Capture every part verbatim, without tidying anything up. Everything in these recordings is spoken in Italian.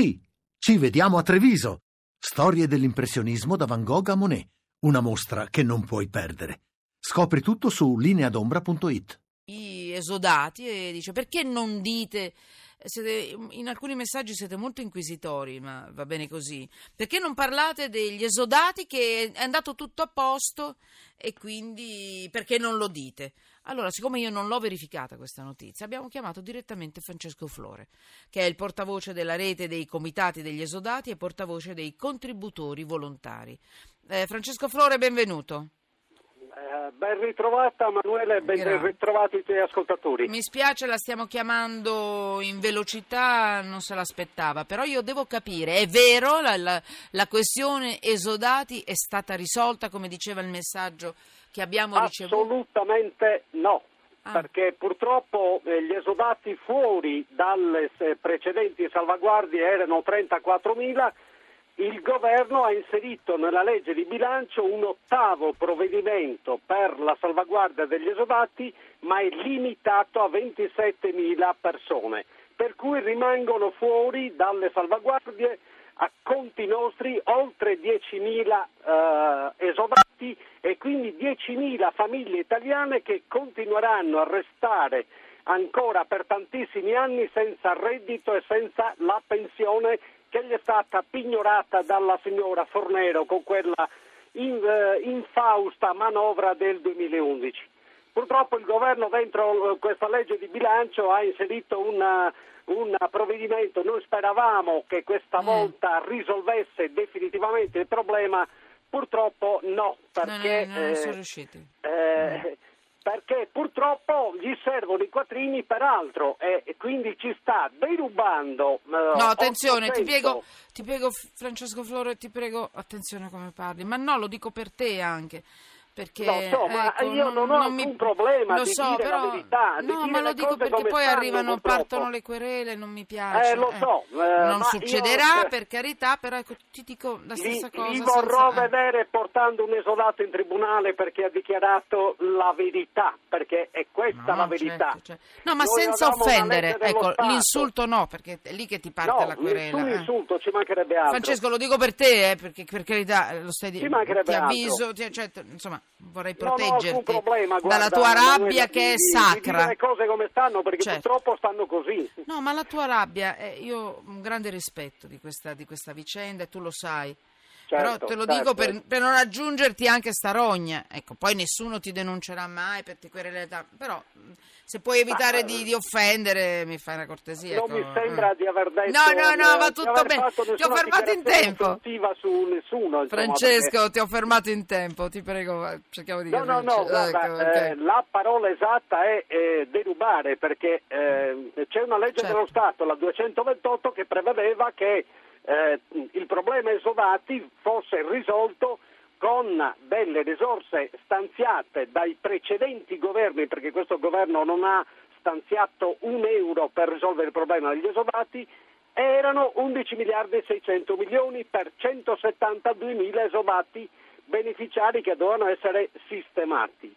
Sì, ci vediamo a Treviso. Storie dell'impressionismo da Van Gogh a Monet. Una mostra che non puoi perdere. Scopri tutto su linea d'ombra punto it. I esodati e dice: perché non dite... Siete, in alcuni messaggi siete molto inquisitori, ma va bene così. Perché non parlate degli esodati che è andato tutto a posto e quindi perché non lo dite? Allora, siccome io non l'ho verificata questa notizia, abbiamo chiamato direttamente Francesco Flore, che è il portavoce della rete dei comitati degli esodati e portavoce dei contributori volontari. Eh, Francesco Flore, benvenuto. Ben ritrovata Manuela e ben ritrovati i tuoi ascoltatori. Mi spiace, la stiamo chiamando in velocità, non se l'aspettava, però io devo capire, è vero, la, la, la questione esodati è stata risolta come diceva il messaggio che abbiamo ricevuto? Assolutamente no, ah. perché purtroppo gli esodati fuori dalle precedenti salvaguardie erano trentaquattromila. Il governo ha inserito nella legge di bilancio un ottavo provvedimento per la salvaguardia degli esodati, ma è limitato a ventisettemila persone, per cui rimangono fuori dalle salvaguardie a conti nostri oltre diecimila eh, esodati e quindi diecimila famiglie italiane che continueranno a restare ancora per tantissimi anni senza reddito e senza la pensione che gli è stata pignorata dalla signora Fornero con quella infausta manovra del duemilaundici. Purtroppo il governo dentro questa legge di bilancio ha inserito una, un provvedimento, noi speravamo che questa volta risolvesse definitivamente il problema, purtroppo no, perché... No, no, no, non sono riusciti. Eh, no. Perché purtroppo gli servono i quattrini per altro e quindi ci sta derubando. Eh, no, attenzione, ti prego, ti prego Francesco Flore, ti prego, attenzione come parli, ma no, lo dico per te anche. Perché, lo so, ecco, ma io non, non ho nessun mi... problema lo di so, dire però... la verità. Di no, dire ma lo dico perché poi arrivano, purtroppo. Partono le querele, non mi piace. Eh, lo so. Eh, non succederà, io... per carità, però ecco, ti dico la stessa li, cosa. Li vorrò senza... vedere portando un esodato in tribunale perché ha dichiarato la verità, perché è questa no, la verità. Certo, certo. No, ma noi senza offendere, ecco, l'insulto no, perché è lì che ti parte no, la querela. No, eh. insulto, ci mancherebbe altro. Francesco, lo dico per te, eh, perché per carità, lo stai dicendo, ti avviso, insomma... Vorrei proteggerti problema, guarda, dalla tua rabbia di, che è sacra. Di dire le cose come stanno, perché certo. purtroppo stanno così. No, ma la tua rabbia, eh, io ho un grande rispetto di questa, di questa vicenda, e tu lo sai. Certo, però te lo certo. dico per, per non aggiungerti anche sta rogna, ecco, poi nessuno ti denuncerà mai per te querelata, però se puoi evitare ah, di, di offendere mi fai una cortesia. Non ecco. mi sembra di aver detto no no no va tutto bene, ti ho fermato in tempo su nessuno, insomma, Francesco perché... ti ho fermato in tempo, ti prego, cerchiamo di no no no guarda, ecco, okay. eh, la parola esatta è eh, derubare, perché eh, c'è una legge certo. dello Stato, la duecentoventotto, che prevedeva che Eh, il problema esodati fosse risolto con delle risorse stanziate dai precedenti governi, perché questo governo non ha stanziato un euro per risolvere il problema degli esodati. Erano undici miliardi e seicento milioni per centosettantaduemila esodati beneficiari che dovevano essere sistemati.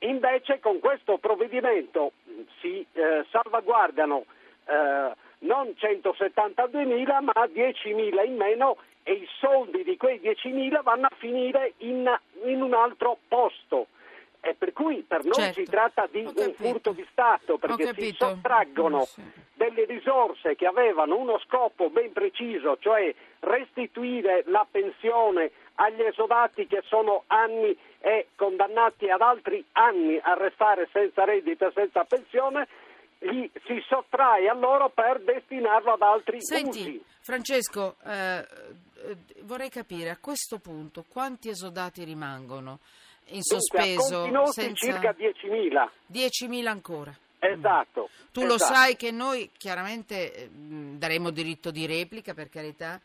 Invece con questo provvedimento si eh, salvaguardano eh, non centosettantaduemila ma diecimila in meno, e i soldi di quei diecimila vanno a finire in, in un altro posto, e per cui per noi certo. si tratta di un furto di Stato, perché si sottraggono sì. delle risorse che avevano uno scopo ben preciso, cioè restituire la pensione agli esodati che sono anni e condannati ad altri anni a restare senza reddito e senza pensione. Gli si sottrae a loro per destinarlo ad altri Senti, usi. Francesco, eh, vorrei capire a questo punto quanti esodati rimangono in sospeso? Dunque, a conti nostri circa diecimila. diecimila ancora. Esatto. Tu esatto. lo sai che noi chiaramente daremo diritto di replica, per carità.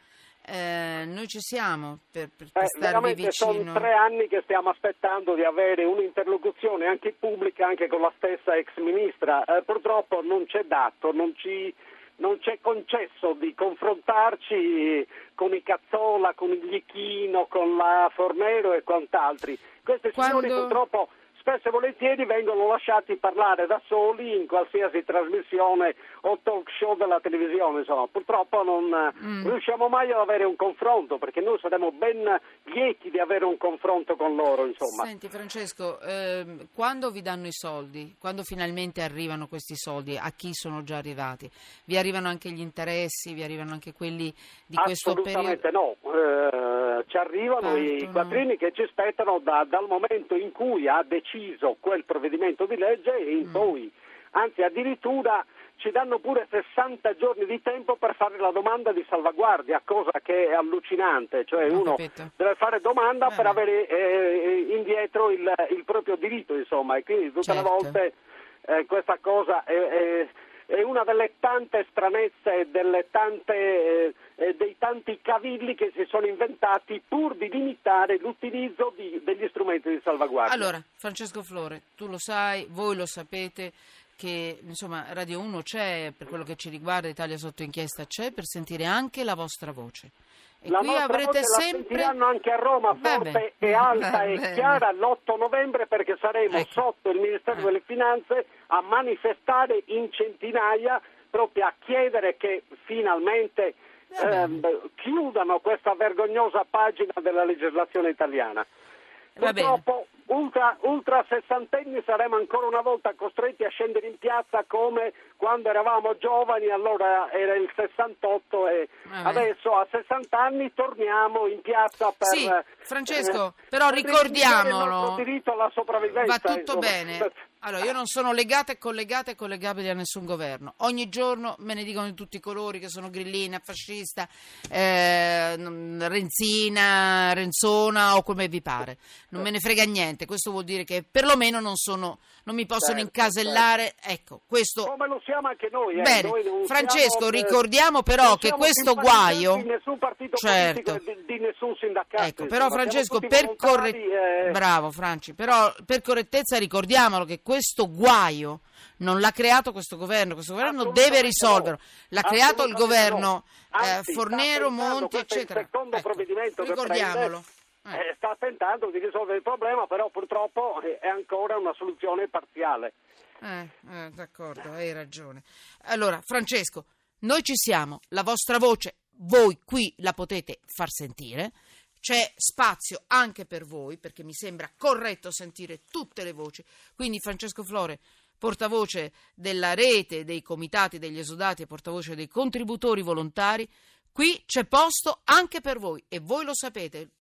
Eh, noi ci siamo per, per eh, starvi vicino. Sono tre anni che stiamo aspettando di avere un'interlocuzione anche pubblica, anche con la stessa ex ministra. Eh, purtroppo non c'è dato, non ci, non c'è concesso di confrontarci con i Cazzola, con il Glichino, con la Fornero e quant'altri. Questi Quando... signori purtroppo spesso e volentieri vengono lasciati parlare da soli in qualsiasi trasmissione o talk show della televisione, insomma. Purtroppo non mm. riusciamo mai ad avere un confronto, perché noi saremmo ben lieti di avere un confronto con loro, insomma. Senti Francesco, ehm, quando vi danno i soldi, quando finalmente arrivano questi soldi, a chi sono già arrivati? Vi arrivano anche gli interessi, vi arrivano anche quelli di questo periodo? Assolutamente no, eh, ci arrivano Parto, i quattrini no. che ci spettano da, dal momento in cui ha deciso quel provvedimento di legge in mm. poi, anzi addirittura ci danno pure sessanta giorni di tempo per fare la domanda di salvaguardia, cosa che è allucinante, cioè Ho uno capito. deve fare domanda eh. per avere eh, indietro il, il proprio diritito, insomma, e quindi tutte certo. le volte eh, questa cosa è, è È una delle tante stranezze, delle tante, eh, dei tanti cavilli che si sono inventati pur di limitare l'utilizzo di, degli strumenti di salvaguardia. Allora, Francesco Flore, tu lo sai, voi lo sapete, che insomma Radio uno c'è, per quello che ci riguarda Italia sotto inchiesta c'è, per sentire anche la vostra voce. E la qui avrete sempre... la sentiranno anche a Roma, forte beh, e alta beh, e beh, chiara beh. l'otto novembre, perché saremo ecco. sotto il Ministero eh. delle Finanze a manifestare in centinaia, proprio a chiedere che finalmente ehm, chiudano questa vergognosa pagina della legislazione italiana. Purtroppo ultra, ultra sessantenni saremo ancora una volta costretti a scendere in piazza come quando eravamo giovani, allora era il sessantotto e ah adesso a sessanta anni torniamo in piazza per... Sì, Francesco, eh, però per ricordiamolo, il nostro diritto alla sopravvivenza. Va tutto insomma. bene. Allora, io non sono legata e collegata e collegabile a nessun governo. Ogni giorno me ne dicono di tutti i colori, che sono grillina, fascista, eh, renzina, renzona o come vi pare. Non me ne frega niente. Questo vuol dire che perlomeno non sono, non mi possono certo, incasellare. Certo. Ecco, questo... Come lo siamo anche noi. Eh. Bene, noi non Francesco, siamo, ricordiamo però che questo guaio... di nessun partito certo. politico e di, di nessun sindacato. Ecco, però Francesco, per corre... eh... Bravo, Franci. Però per correttezza ricordiamolo che questo guaio non l'ha creato questo governo, questo governo deve risolverlo, l'ha creato il governo eh, Fornero, Monti, eccetera. Il secondo ecco, provvedimento ricordiamolo. Prende, eh, sta tentando di risolvere il problema, però purtroppo è ancora una soluzione parziale. Eh, eh, d'accordo, hai ragione. Allora, Francesco, noi ci siamo, la vostra voce, voi qui la potete far sentire. C'è spazio anche per voi, perché mi sembra corretto sentire tutte le voci. Quindi Francesco Flore, portavoce della rete dei comitati degli esodati e portavoce dei contributori volontari, qui c'è posto anche per voi e voi lo sapete.